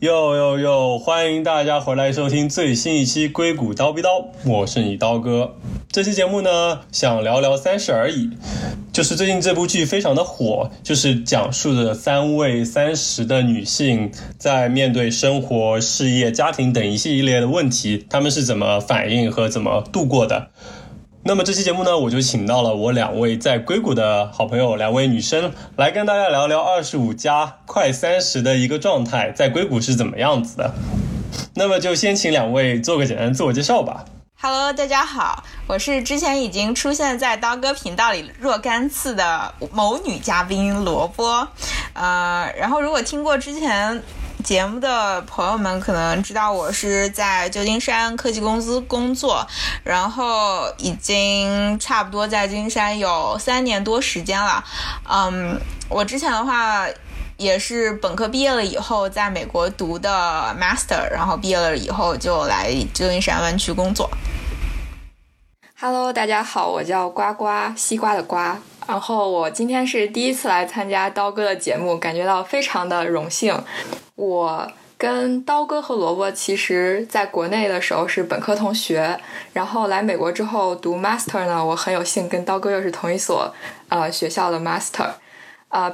哟，欢迎大家回来收听最新一期硅谷叨逼叨，我是你刀哥。这期节目呢，想聊聊三十而已，就是最近这部剧非常的火，就是讲述着三位30的女性在面对生活、事业、家庭等一系列的问题，她们是怎么反应和怎么度过的。那么这期节目呢，我就请到了我两位在硅谷的好朋友，两位女生，来跟大家聊聊25+快30的一个状态在硅谷是怎么样子的。那么就先请两位做个简单自我介绍吧。Hello， 大家好，我是之前已经出现在刀哥频道里若干次的某女嘉宾萝卜。然后如果听过之前节目的朋友们可能知道，我是在旧金山科技公司工作，然后已经差不多在旧金山有3年多时间了。我之前的话也是本科毕业了以后在美国读的 master， 然后毕业了以后就来旧金山湾区工作。Hello， 大家好，我叫呱呱，西瓜的瓜。然后我今天是第一次来参加刀哥的节目，感觉到非常的荣幸。我跟刀哥和萝卜其实在国内的时候是本科同学，然后来美国之后读 master 呢，我很有幸跟刀哥又是同一所学校的 master。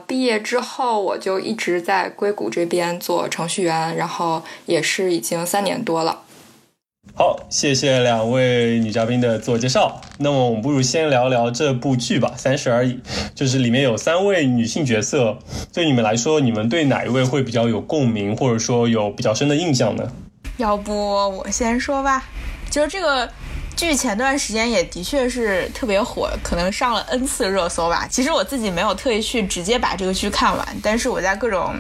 毕业之后我就一直在硅谷这边做程序员，然后也是已经3年多了。好，谢谢两位女嘉宾的自我介绍。那么我们不如先聊聊这部剧吧，30而已，就是里面有3位女性角色，对你们来说，你们对哪一位会比较有共鸣，或者说有比较深的印象呢？要不我先说吧。就是这个剧前段时间也的确是特别火，可能上了 N 次热搜吧。其实我自己没有特意去直接把这个剧看完，但是我在各种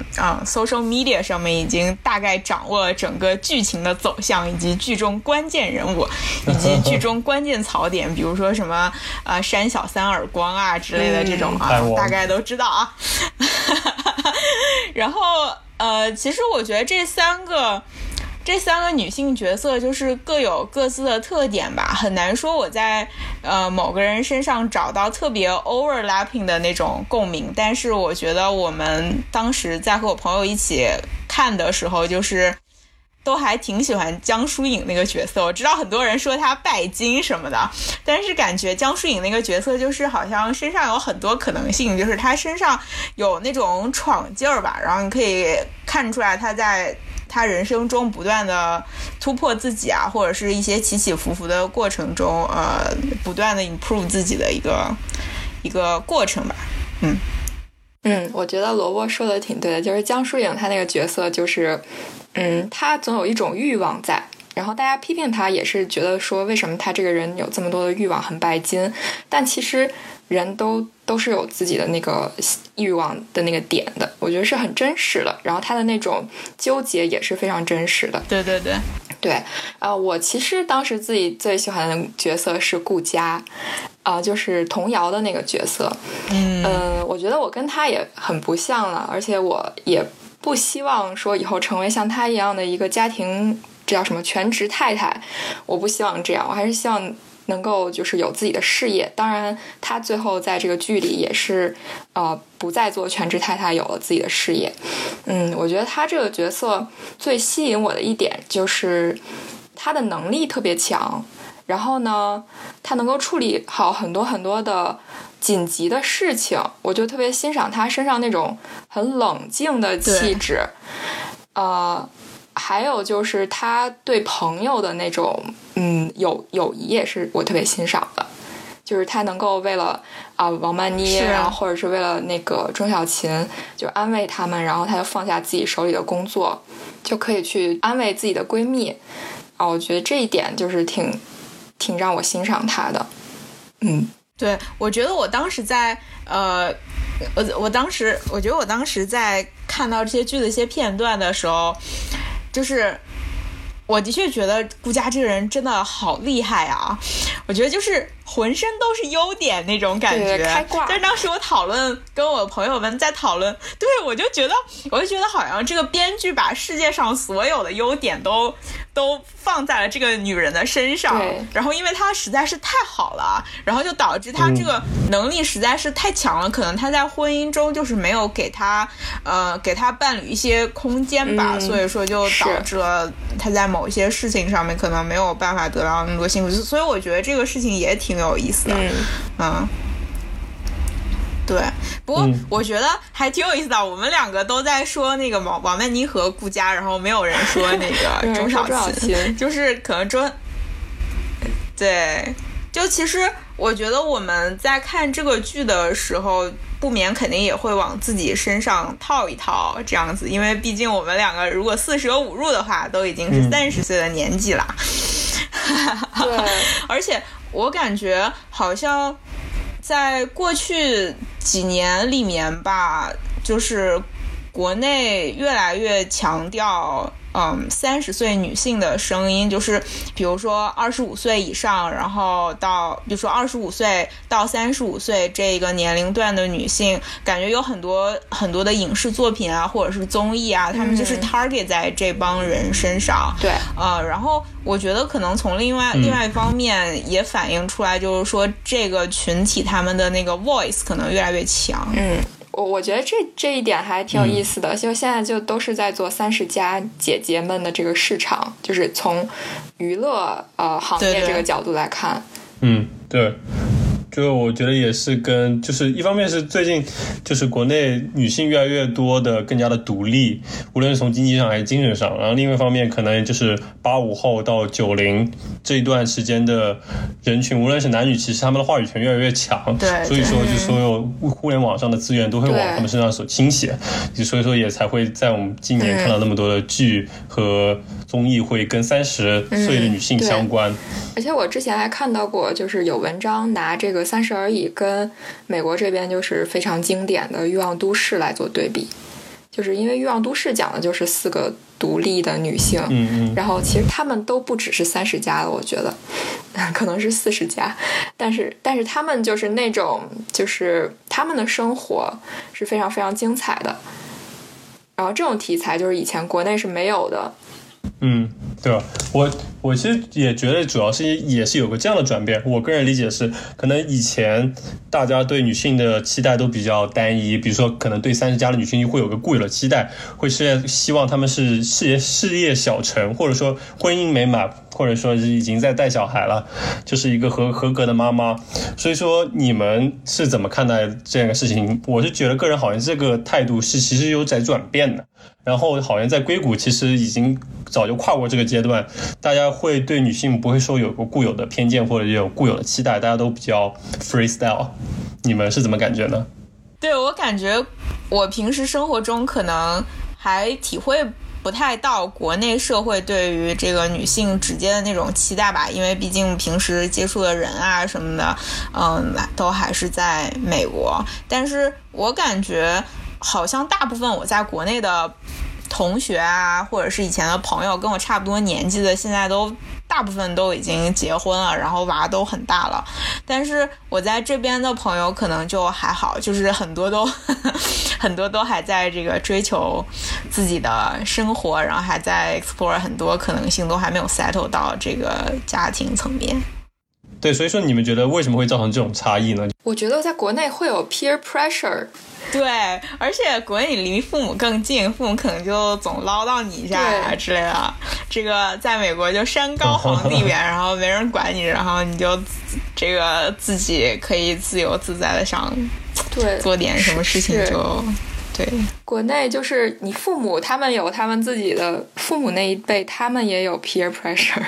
social media 上面已经大概掌握了整个剧情的走向，以及剧中关键人物，以及剧中关键槽点，比如说什么扇小三耳光啊之类的这种大概都知道啊。然后其实我觉得这三个女性角色就是各有各自的特点吧，很难说我在某个人身上找到特别 overlapping 的那种共鸣，但是我觉得我们当时在和我朋友一起看的时候，就是都还挺喜欢江疏影那个角色。我知道很多人说她拜金什么的，但是感觉江疏影那个角色就是好像身上有很多可能性，就是她身上有那种闯劲儿吧，然后你可以看出来她在他人生中不断的突破自己啊，或者是一些起起伏伏的过程中，不断的 improve 自己的一个过程吧。我觉得萝卜说的挺对的，就是江疏影她那个角色就是，她总有一种欲望在。然后大家批评她也是觉得说，为什么她这个人有这么多的欲望，很拜金？但其实人都是有自己的那个欲望的那个点的，我觉得是很真实的。然后他的那种纠结也是非常真实的。对，我其实当时自己最喜欢的角色是顾佳，就是童瑶的那个角色。我觉得我跟他也很不像了，而且我也不希望说以后成为像他一样的一个家庭，这叫什么全职太太，我不希望这样，我还是希望能够就是有自己的事业。当然他最后在这个剧里也是不再做全职太太，有了自己的事业。我觉得他这个角色最吸引我的一点就是他的能力特别强，然后呢他能够处理好很多很多的紧急的事情，我就特别欣赏他身上那种很冷静的气质。还有就是他对朋友的那种友谊也是我特别欣赏的，就是他能够为了王曼妮，然后或者是为了那个钟小琴就安慰他们，然后他就放下自己手里的工作，就可以去安慰自己的闺蜜。我觉得这一点就是挺让我欣赏他的。对，我觉得我当时在我当时在看到这些剧的一些片段的时候，就是我的确觉得顾佳这个人真的好厉害啊！我觉得就是浑身都是优点那种感觉，开挂。但是当时我讨论跟我朋友们在讨论，对，我就觉得好像这个编剧把世界上所有的优点都放在了这个女人的身上，然后因为她实在是太好了，然后就导致她这个能力实在是太强了，可能她在婚姻中就是没有给她伴侣一些空间吧，所以说就导致了她在某些事情上面可能没有办法得到那么多幸福，所以我觉得这个事情也挺有意思的。对，不过我觉得还挺有意思的，我们两个都在说那个王曼妮和顾佳，然后没有人说那个钟少奇，就是可能对，就其实我觉得我们在看这个剧的时候不免肯定也会往自己身上套一套这样子，因为毕竟我们两个如果四舍五入的话都已经是30岁的年纪了。对，而且我感觉好像在过去几年里面吧，就是国内越来越强调30岁女性的声音，就是比如说25岁以上，然后到比如说25岁到35岁这个年龄段的女性，感觉有很多很多的影视作品啊，或者是综艺啊，他们就是 target 在这帮人身上。对，然后我觉得可能从另外一方面也反映出来，就是说这个群体他们的那个 voice 可能越来越强。我觉得这一点还挺有意思的，就现在就都是在做30+姐姐们的这个市场，就是从娱乐行业这个角度来看。对，就我觉得也是跟，就是一方面是最近就是国内女性越来越多的更加的独立，无论是从经济上还是精神上，然后另外一方面可能就是85后到90这一段时间的人群，无论是男女，其实他们的话语权越来越强，对，所以说就所有互联网上的资源都会往他们身上所倾斜，所以说也才会在我们今年看到那么多的剧和综艺会跟30岁的女性相关。而且我之前还看到过，就是有文章拿这个30而已跟美国这边就是非常经典的欲望都市来做对比，就是因为欲望都市讲的就是4个独立的女性，然后其实她们都不只是30+了，我觉得可能是40+，但是她们就是那种，就是她们的生活是非常非常精彩的，然后这种题材就是以前国内是没有的。对吧？我其实也觉得主要是也是有个这样的转变。我个人理解是，可能以前大家对女性的期待都比较单一，比如说可能对30+的女性会有个固有的期待，会是希望她们是事业小成，或者说婚姻美满，或者说已经在带小孩了，就是一个合格的妈妈。所以说你们是怎么看待这样的事情？我是觉得个人好像这个态度是其实有在转变的，然后好像在硅谷其实已经早就跨过这个阶段，大家会对女性不会说有个固有的偏见或者有固有的期待，大家都比较 freestyle。 你们是怎么感觉呢？对，我感觉我平时生活中可能还体会不太到国内社会对于这个女性直接的那种期待吧，因为毕竟平时接触的人啊什么的，都还是在美国。但是我感觉好像大部分我在国内的同学啊，或者是以前的朋友，跟我差不多年纪的，现在都大部分都已经结婚了，然后娃都很大了。但是我在这边的朋友可能就还好，就是很多都还在这个追求自己的生活，然后还在 explore 很多可能性，都还没有 settle 到这个家庭层面。对，所以说你们觉得为什么会造成这种差异呢？我觉得在国内会有 peer pressure。对，而且国内离父母更近，父母可能就总唠叨你一下呀之类的。这个在美国就山高皇帝远，然后没人管你，然后你就这个自己可以自由自在的想做点什么事情就。对，国内就是你父母他们有他们自己的，父母那一辈他们也有 peer pressure。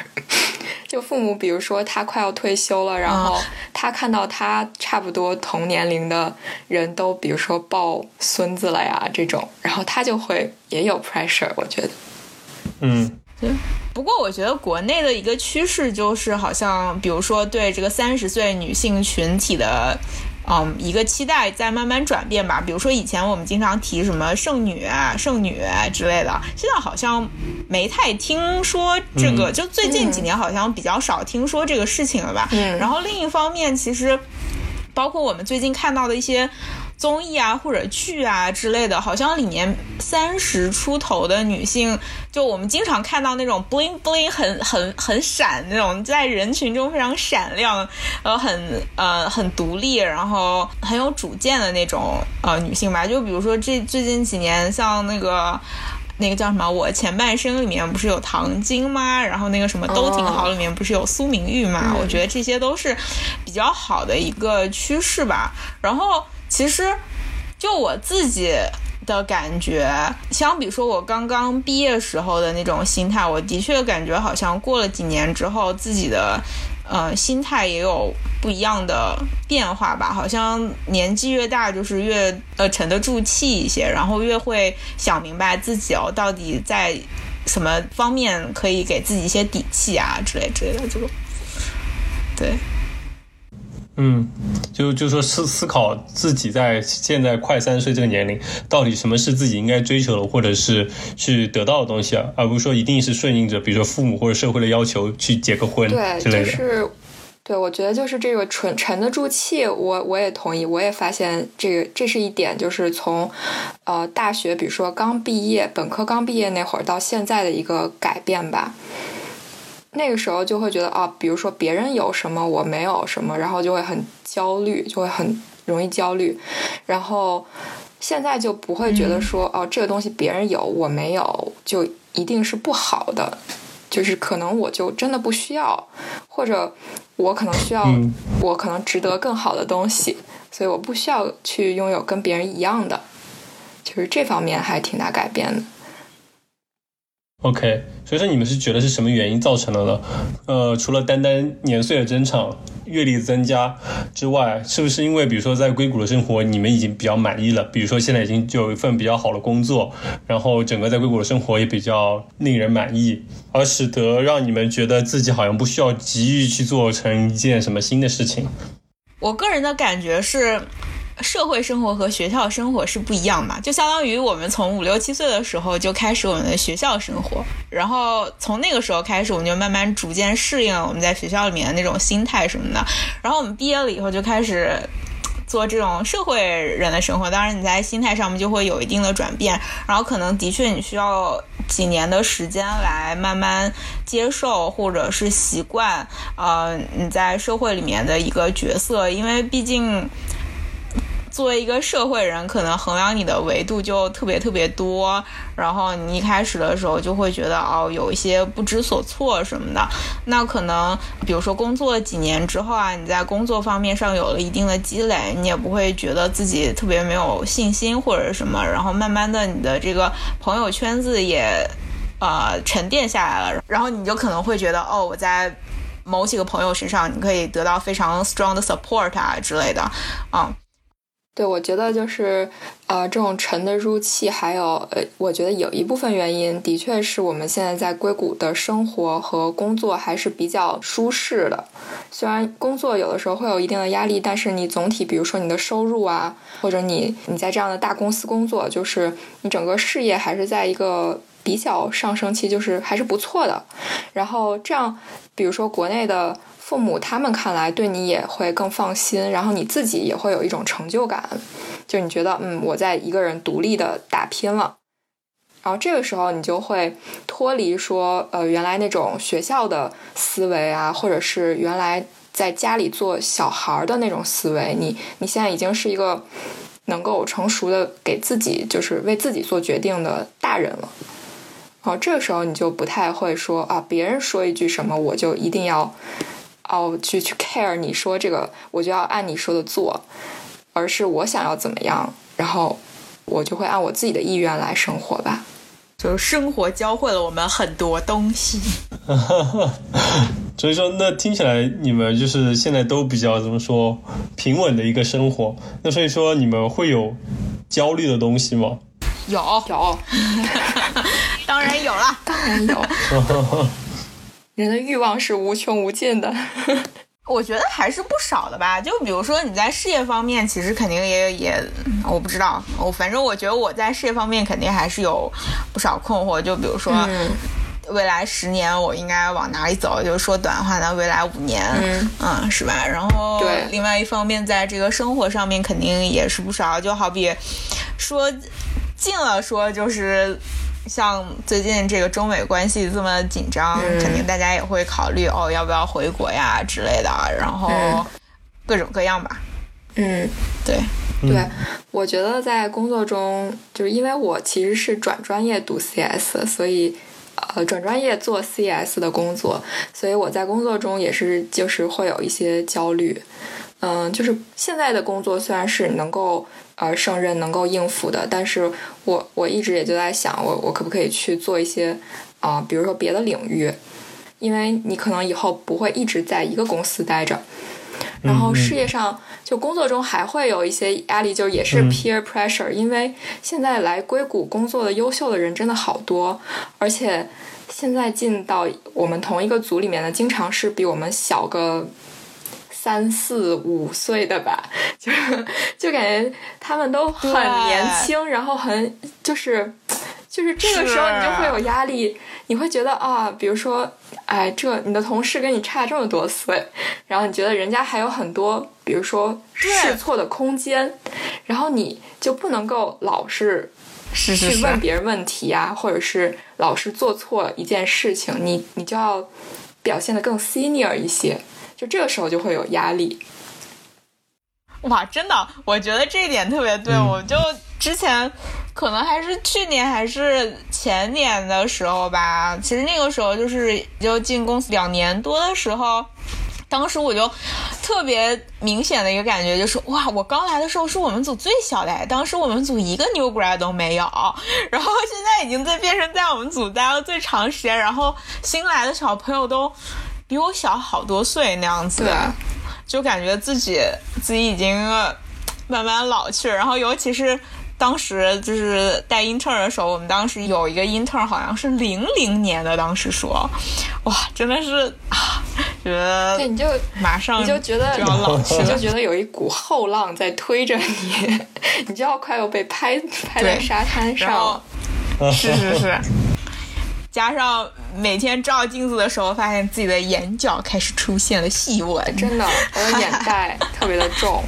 就父母比如说他快要退休了，然后他看到他差不多同年龄的人都比如说抱孙子了呀这种，然后他就会也有 pressure。 我觉得不过我觉得国内的一个趋势就是好像比如说对这个30岁女性群体的一个期待在慢慢转变吧。比如说以前我们经常提什么剩女之类的，现在好像没太听说这个，就最近几年好像比较少听说这个事情了吧。然后另一方面，其实包括我们最近看到的一些综艺啊或者剧啊之类的，好像里面30出头的女性，就我们经常看到那种 bling bling 很闪，那种在人群中非常闪亮，很独立，然后很有主见的那种女性吧。就比如说最近几年，像那个叫什么我前半生里面不是有唐晶吗，然后那个什么都挺好里面不是有苏明玉吗，我觉得这些都是比较好的一个趋势吧。然后其实就我自己的感觉，相比说我刚刚毕业时候的那种心态，我的确感觉好像过了几年之后，自己的心态也有不一样的变化吧。好像年纪越大，就是越沉得住气一些，然后越会想明白自己到底在什么方面可以给自己一些底气啊之类的这种。对，就说思考自己在现在快30岁这个年龄，到底什么是自己应该追求的，或者是去得到的东西啊，而不是说一定是顺应着，比如说父母或者社会的要求去结个婚之类的。对，就是对，我觉得就是这个沉得住气，我也同意，我也发现这是一点，就是从大学，比如说刚毕业，本科刚毕业那会儿到现在的一个改变吧。那个时候就会觉得比如说别人有什么我没有什么，然后就会很焦虑，就会很容易焦虑。然后现在就不会觉得说这个东西别人有我没有就一定是不好的，就是可能我就真的不需要，或者我可能需要，我可能值得更好的东西，所以我不需要去拥有跟别人一样的，就是这方面还挺大改变的。OK， 所以说你们是觉得是什么原因造成的呢？除了单单年岁的增长、阅历增加之外，是不是因为比如说在硅谷的生活你们已经比较满意了，比如说现在已经就有一份比较好的工作，然后整个在硅谷的生活也比较令人满意，而使得让你们觉得自己好像不需要急于去做成一件什么新的事情？我个人的感觉是社会生活和学校生活是不一样嘛，就相当于我们从5、6、7岁的时候就开始我们的学校生活，然后从那个时候开始我们就慢慢逐渐适应了我们在学校里面的那种心态什么的，然后我们毕业了以后就开始做这种社会人的生活，当然你在心态上面就会有一定的转变，然后可能的确你需要几年的时间来慢慢接受或者是习惯你在社会里面的一个角色，因为毕竟作为一个社会人，可能衡量你的维度就特别特别多，然后你一开始的时候就会觉得有一些不知所措什么的。那可能比如说工作几年之后啊，你在工作方面上有了一定的积累，你也不会觉得自己特别没有信心或者什么，然后慢慢的你的这个朋友圈子也沉淀下来了，然后你就可能会觉得我在某几个朋友身上你可以得到非常 strong 的 support 啊之类的对，我觉得就是这种沉得住气，还有我觉得有一部分原因的确是我们现在在硅谷的生活和工作还是比较舒适的，虽然工作有的时候会有一定的压力，但是你总体比如说你的收入啊，或者你在这样的大公司工作，就是你整个事业还是在一个比较上升期，就是还是不错的。然后这样比如说国内的父母他们看来对你也会更放心，然后你自己也会有一种成就感，就你觉得我在一个人独立的打拼了，然后这个时候你就会脱离说原来那种学校的思维啊，或者是原来在家里做小孩的那种思维，你现在已经是一个能够成熟的给自己就是为自己做决定的大人了。然后这个时候你就不太会说别人说一句什么我就一定要去 care 你说这个，我就要按你说的做，而是我想要怎么样，然后我就会按我自己的意愿来生活吧。就是生活教会了我们很多东西。所以说那听起来你们就是现在都比较怎么说平稳的一个生活，那所以说你们会有焦虑的东西吗？有当然有了，当然有人的欲望是无穷无尽的。我觉得还是不少的吧，就比如说你在事业方面其实肯定也我不知道，反正我觉得我在事业方面肯定还是有不少困惑，就比如说未来10年我应该往哪里走，就是说短话呢未来5年是吧，然后对另外一方面在这个生活上面肯定也是不少，就好比说近了说就是像最近这个中美关系这么紧张，肯定大家也会考虑要不要回国呀之类的，然后各种各样吧。对，我觉得在工作中，就是因为我其实是转专业读 CS， 所以转专业做 CS 的工作，所以我在工作中也是就是会有一些焦虑。就是现在的工作虽然是能够胜任能够应付的，但是我一直也就在想我可不可以去做一些比如说别的领域，因为你可能以后不会一直在一个公司待着，然后事业上就工作中还会有一些压力，就也是 peer pressure，因为现在来硅谷工作的优秀的人真的好多，而且现在进到我们同一个组里面的经常是比我们小个3、4、5岁的吧，就感觉他们都很年轻，然后很就是这个时候你就会有压力，你会觉得比如说你的同事跟你差这么多岁，然后你觉得人家还有很多比如说试错的空间，然后你就不能够老是去问别人问题啊，或者是老是做错一件事情，你就要表现得更 senior 一些，就这个时候就会有压力。哇，真的，我觉得这一点特别对。我就之前可能还是去年还是前年的时候吧，其实那个时候就进公司2年多的时候，当时我就特别明显的一个感觉就是，哇，我刚来的时候是我们组最小的，当时我们组一个 new grad 都没有，然后现在已经变成在我们组待了最长时间，然后新来的小朋友都比我小好多岁那样子，就感觉自己已经慢慢老去，然后尤其是当时就是带 intern 的时候，我们当时有一个 intern 好像是00年的，当时说哇真的是觉得你就马上你就觉得有一股后浪在推着你，你就要快要被拍在沙滩上，是加上每天照镜子的时候发现自己的眼角开始出现了细纹，真的，我的眼袋特别的重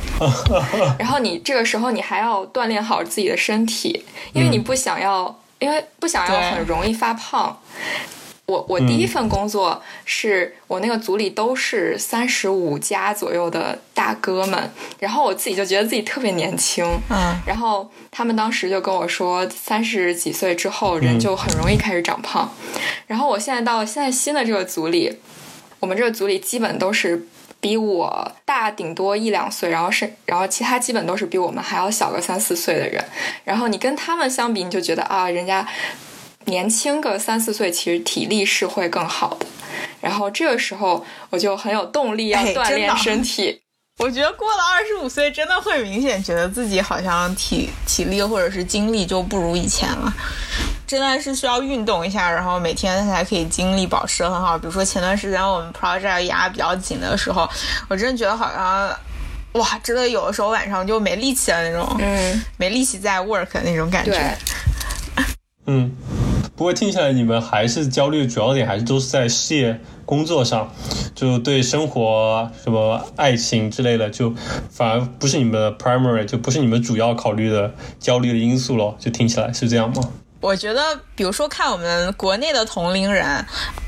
然后你这个时候你还要锻炼好自己的身体，因为你不想要、因为不想要很容易发胖。我第一份工作是我那个组里都是35+左右的大哥们，然后我自己就觉得自己特别年轻，然后他们当时就跟我说30几岁之后人就很容易开始长胖，然后我现在到现在新的这个组里，我们这个组里基本都是比我大顶多1、2岁，然后其他基本都是比我们还要小个3、4岁的人，然后你跟他们相比，你就觉得人家年轻个3、4岁，其实体力是会更好的。然后这个时候我就很有动力要锻炼身体。我觉得过了25岁，真的会明显觉得自己好像体力或者是精力就不如以前了，真的是需要运动一下，然后每天才可以精力保持很好。比如说前段时间我们 project 压比较紧的时候，我真的觉得好像哇，真的有的时候晚上就没力气了那种，没力气在 work 那种感觉。不过听起来你们还是焦虑主要点还是都是在事业工作上，就对生活什么爱情之类的就反而不是你们的 primary， 就不是你们主要考虑的焦虑的因素咯，就听起来是这样吗？我觉得比如说看我们国内的同龄人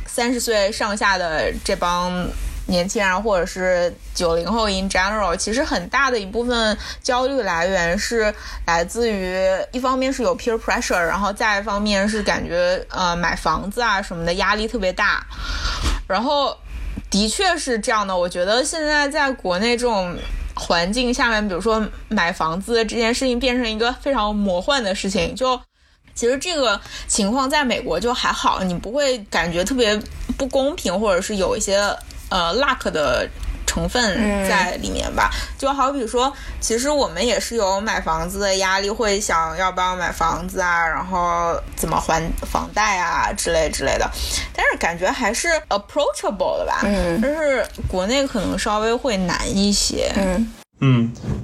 30岁上下的这帮年轻人，或者是90后 in general， 其实很大的一部分焦虑来源是来自于一方面是有 peer pressure， 然后再一方面是感觉买房子啊什么的压力特别大，然后的确是这样的。我觉得现在在国内这种环境下面，比如说买房子这件事情变成一个非常魔幻的事情，就其实这个情况在美国就还好，你不会感觉特别不公平，或者是有一些luck 的成分在里面吧。就好比说其实我们也是有买房子的压力，会想要不要买房子啊，然后怎么还房贷啊之类的，但是感觉还是 approachable 的吧。但是国内可能稍微会难一些。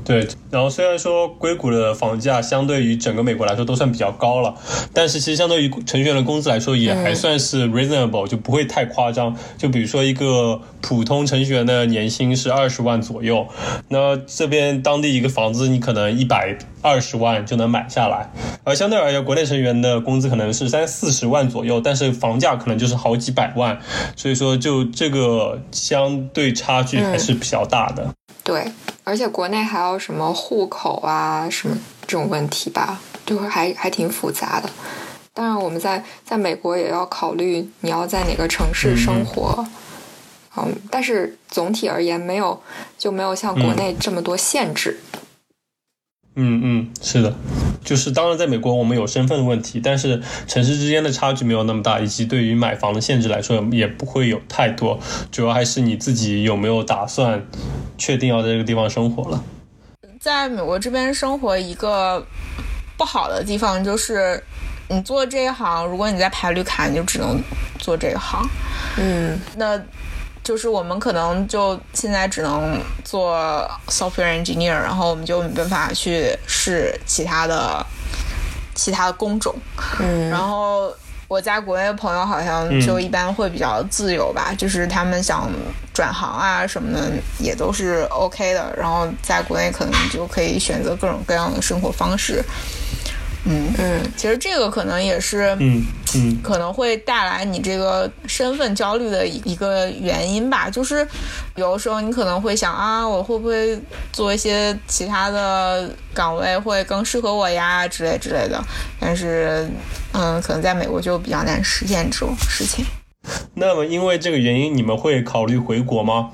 对。然后虽然说硅谷的房价相对于整个美国来说都算比较高了，但是其实相对于程序员的工资来说也还算是 reasonable， 就不会太夸张。就比如说一个普通程序员的年薪是20万左右，那这边当地一个房子你可能120万就能买下来，而相对而言国内程序员的工资可能是30-40万左右，但是房价可能就是好几百万，所以说就这个相对差距还是比较大的。对，而且国内还有什么户口啊什么这种问题吧，就还挺复杂的。当然我们在美国也要考虑你要在哪个城市生活，但是总体而言没有像国内这么多限制。是的，就是当然在美国我们有身份问题，但是城市之间的差距没有那么大，以及对于买房的限制来说也不会有太多，主要还是你自己有没有打算确定要在这个地方生活了。在美国这边生活一个不好的地方就是你做这一行，如果你在排绿卡你就只能做这一行。那就是我们可能就现在只能做 software engineer， 然后我们就没办法去试其他的工种。然后我在国内的朋友好像就一般会比较自由吧，就是他们想转行啊什么的也都是 OK 的，然后在国内可能就可以选择各种各样的生活方式。其实这个可能也是可能会带来你这个身份焦虑的一个原因吧。就是有的时候你可能会想啊，我会不会做一些其他的岗位会更适合我呀之类的，但是可能在美国就比较难实现这种事情。那么因为这个原因你们会考虑回国吗？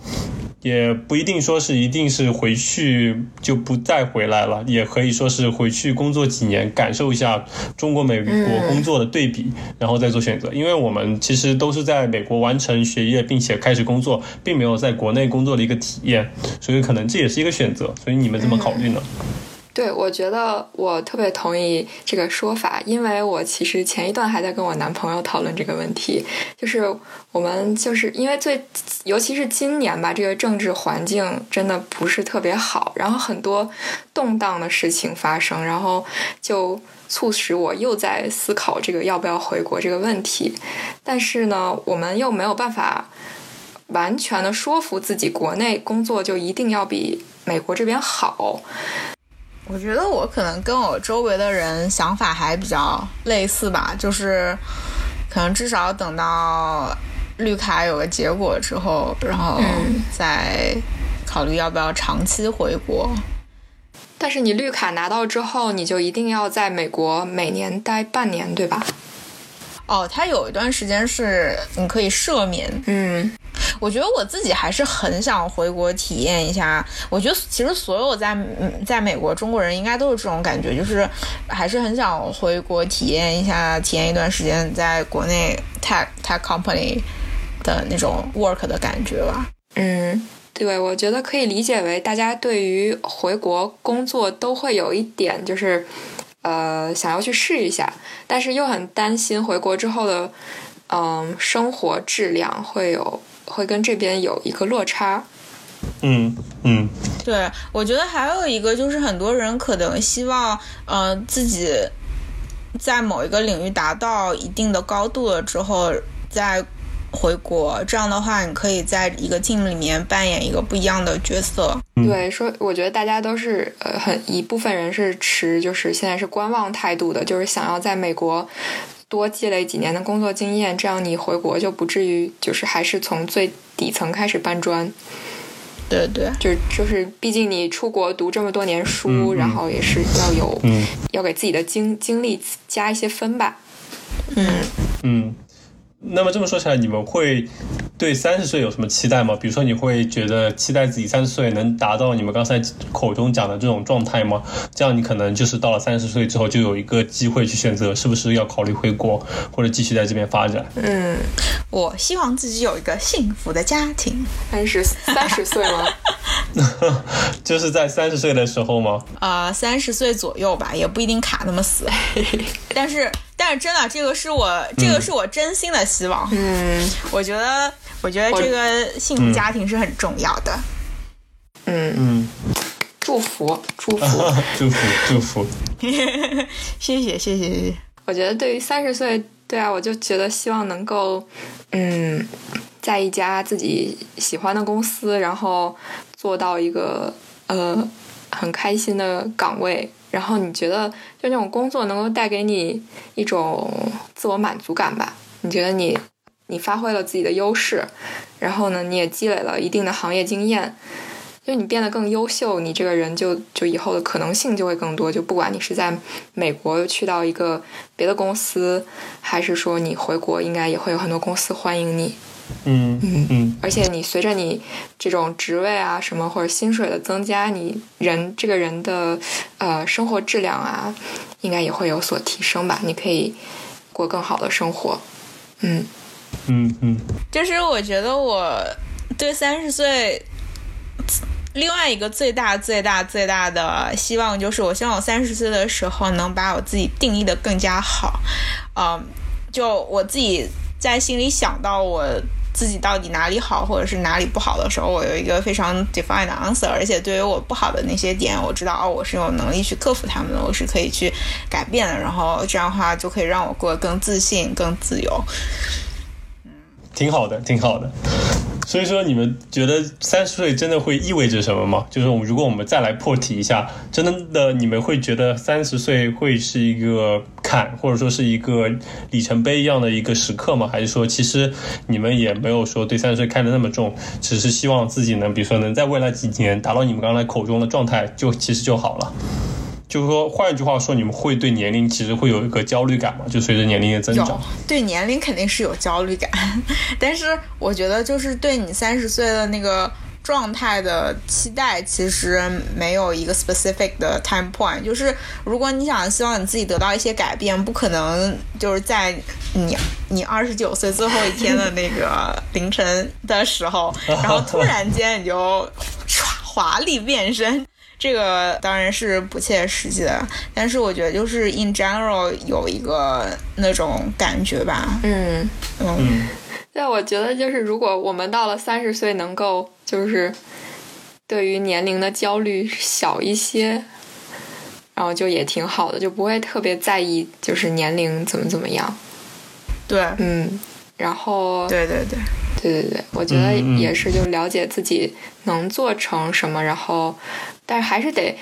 也不一定说是一定是回去就不再回来了，也可以说是回去工作几年，感受一下中国美国工作的对比，然后再做选择。因为我们其实都是在美国完成学业并且开始工作，并没有在国内工作的一个体验，所以可能这也是一个选择。所以你们怎么考虑呢？对，我觉得我特别同意这个说法，因为我其实前一段还在跟我男朋友讨论这个问题，就是我们就是因为尤其是今年吧，这个政治环境真的不是特别好，然后很多动荡的事情发生，然后就促使我又在思考这个要不要回国这个问题。但是呢，我们又没有办法完全的说服自己国内工作就一定要比美国这边好。我觉得我可能跟我周围的人想法还比较类似吧，就是可能至少等到绿卡有个结果之后，然后再考虑要不要长期回国。但是你绿卡拿到之后，你就一定要在美国每年待半年，对吧？哦，它有一段时间是你可以赦免。我觉得我自己还是很想回国体验一下。我觉得其实所有在美国中国人应该都是这种感觉，就是还是很想回国体验一段时间在国内 tech company 的那种 work 的感觉吧。对，我觉得可以理解为大家对于回国工作都会有一点就是想要去试一下，但是又很担心回国之后的生活质量会跟这边有一个落差。对，我觉得还有一个就是很多人可能希望自己在某一个领域达到一定的高度了之后再回国，这样的话你可以在一个 team 里面扮演一个不一样的角色。对，我觉得大家都是一部分人是持就是现在是观望态度的，就是想要在美国多积累几年的工作经验，这样你回国就不至于就是还是从最底层开始搬砖。对对，就是毕竟你出国读这么多年书，然后也是要有要给自己的经历加一些分吧。那么这么说起来，你们会对30岁有什么期待吗？比如说你会觉得期待自己30岁能达到你们刚才口中讲的这种状态吗？这样你可能就是到了30岁之后就有一个机会去选择是不是要考虑回国或者继续在这边发展。嗯，我希望自己有一个幸福的家庭。30岁吗？就是在30岁的时候吗？30岁左右吧，也不一定卡那么死。但是真的，这个是我真心的希望。嗯，我觉得这个幸福家庭是很重要的。嗯嗯，祝福，谢谢。我觉得对于30岁，对啊，我就觉得希望能够，在一家自己喜欢的公司，然后做到一个很开心的岗位。然后你觉得就那种工作能够带给你一种自我满足感吧，你觉得你发挥了自己的优势，然后呢你也积累了一定的行业经验，就你变得更优秀，你这个人就以后的可能性就会更多，就不管你是在美国去到一个别的公司，还是说你回国，应该也会有很多公司欢迎你。嗯，而且你随着你这种职位啊什么或者薪水的增加，你这个人的生活质量啊应该也会有所提升吧，你可以过更好的生活。嗯，就是我觉得我对30岁另外一个最大的希望就是，我希望我30岁的时候能把我自己定义的更加好。就我自己在心里想到我自己到底哪里好或者是哪里不好的时候，我有一个非常 defined 的 answer， 而且对于我不好的那些点，我知道我是有能力去克服他们的，我是可以去改变的，然后这样的话就可以让我过得更自信更自由。挺好的。所以说你们觉得30岁真的会意味着什么吗？就是如果我们再来破题一下，真的你们会觉得30岁会是一个坎，或者说是一个里程碑一样的一个时刻吗？还是说其实你们也没有说对30岁看得那么重，只是希望自己能比如说能在未来几年达到你们刚才口中的状态就其实就好了？就是说换一句话说，你们会对年龄其实会有一个焦虑感吗？就随着年龄的增长，对年龄肯定是有焦虑感，但是我觉得就是对你30岁的那个状态的期待其实没有一个 specific 的 time point， 就是如果你想希望你自己得到一些改变，不可能就是在你29岁最后一天的那个凌晨的时候然后突然间你就华丽变身，这个当然是不切实际的，但是我觉得就是 in general 有一个那种感觉吧。嗯，对，我觉得就是如果我们到了30岁，能够就是对于年龄的焦虑小一些，然后就也挺好的，就不会特别在意就是年龄怎么样。对，然后对，我觉得也是，就了解自己能做成什么，然后。但是还是得，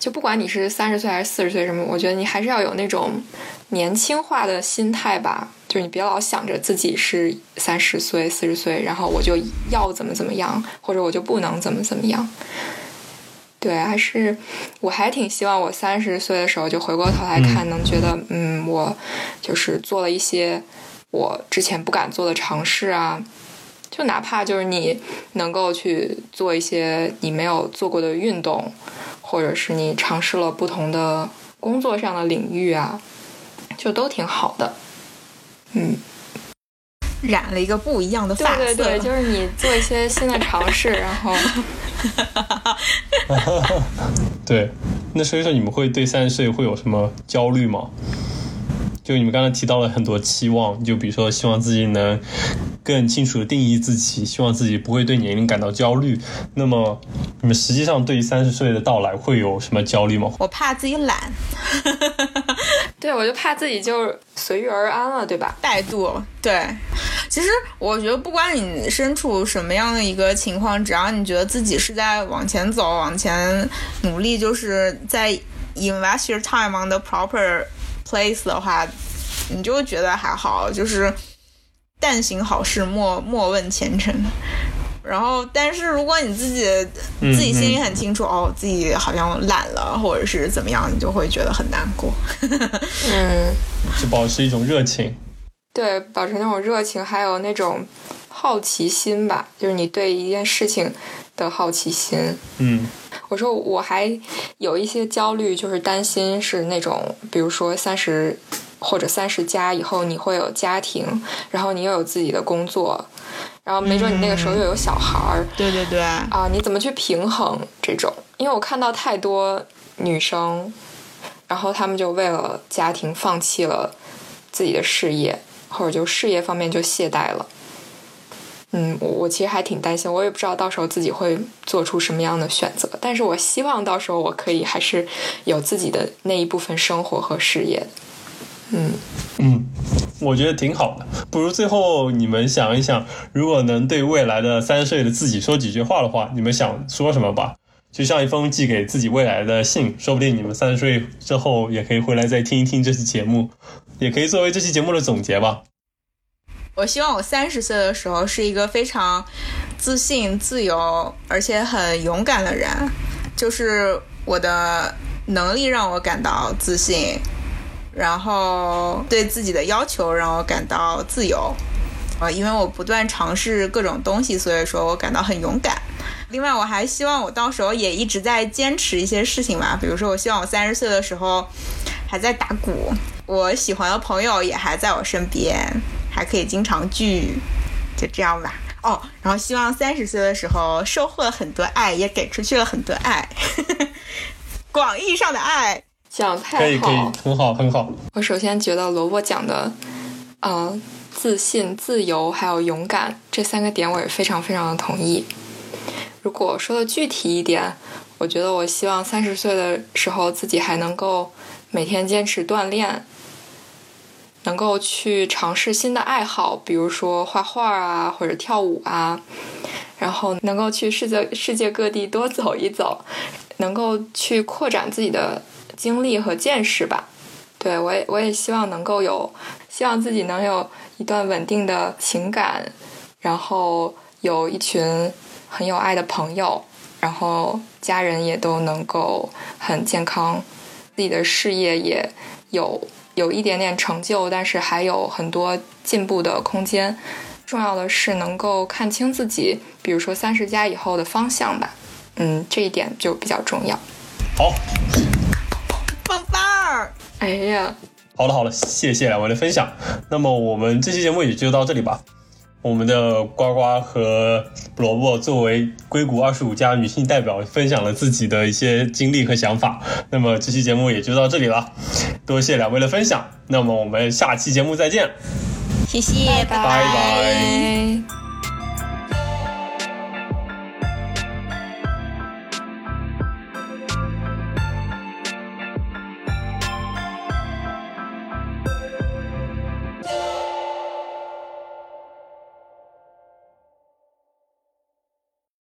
就不管你是30岁还是40岁什么，我觉得你还是要有那种年轻化的心态吧。就是你别老想着自己是30岁、40岁，然后我就要怎么样，或者我就不能怎么样。对，我还挺希望我30岁的时候就回过头来看，能觉得，我就是做了一些我之前不敢做的尝试啊。就哪怕就是你能够去做一些你没有做过的运动，或者是你尝试了不同的工作上的领域啊，就都挺好的。染了一个不一样的发色。对，就是你做一些新的尝试然后对，那所以说你们会对30岁会有什么焦虑吗？就你们刚才提到了很多期望，就比如说希望自己能更清楚的定义自己，希望自己不会对年龄感到焦虑，那么你们实际上对于30岁的到来会有什么焦虑吗？我怕自己懒对，我就怕自己就随遇而安了，对吧？怠惰。对，其实我觉得不管你身处什么样的一个情况，只要你觉得自己是在往前走往前努力，就是在 invest your time on the proper place 的话，你就觉得还好，就是但行好事，莫问前程。然后但是如果你自己心里很清楚，自己好像懒了或者是怎么样，你就会觉得很难过就保持一种热情。对，保持那种热情，还有那种好奇心吧，就是你对一件事情的好奇心。嗯，我说我还有一些焦虑，就是担心是那种比如说30或者30+以后你会有家庭，然后你又有自己的工作，然后没准你那个时候又有小孩、对对对啊、你怎么去平衡这种。因为我看到太多女生，然后她们就为了家庭放弃了自己的事业，或者就事业方面就懈怠了。嗯，我其实还挺担心，我也不知道到时候自己会做出什么样的选择，但是我希望到时候我可以还是有自己的那一部分生活和事业。嗯嗯，我觉得挺好的。不如最后你们想一想，如果能对未来的30岁的自己说几句话的话，你们想说什么吧？就像一封寄给自己未来的信，说不定你们30岁之后也可以回来再听一听这期节目，也可以作为这期节目的总结吧。我希望我30岁的时候是一个非常自信、自由，而且很勇敢的人。就是我的能力让我感到自信，然后对自己的要求让我感到自由。因为我不断尝试各种东西，所以说我感到很勇敢。另外我还希望我到时候也一直在坚持一些事情吧，比如说我希望我30岁的时候还在打鼓，我喜欢的朋友也还在我身边，还可以经常聚，就这样吧。哦，然后希望30岁的时候收获了很多爱，也给出去了很多爱，广义上的爱。讲太好，可以，很好很好。我首先觉得萝卜讲的，自信、自由还有勇敢这3个点，我也非常非常的同意。如果说的具体一点，我觉得我希望30岁的时候自己还能够每天坚持锻炼。能够去尝试新的爱好，比如说画画啊，或者跳舞啊，然后能够去世界各地多走一走，能够去扩展自己的经历和见识吧。对，我也希望能够有，希望自己能有一段稳定的情感，然后有一群很有爱的朋友，然后家人也都能够很健康，自己的事业也有一点点成就，但是还有很多进步的空间。重要的是能够看清自己，比如说30+以后的方向吧。嗯，这一点就比较重要。好，棒棒儿！哎呀，好了，谢谢两位的分享。那么我们这期节目也就到这里吧。我们的呱呱和萝卜作为硅谷25+女性代表，分享了自己的一些经历和想法。那么这期节目也就到这里了，多谢两位的分享。那么我们下期节目再见，谢谢，拜拜。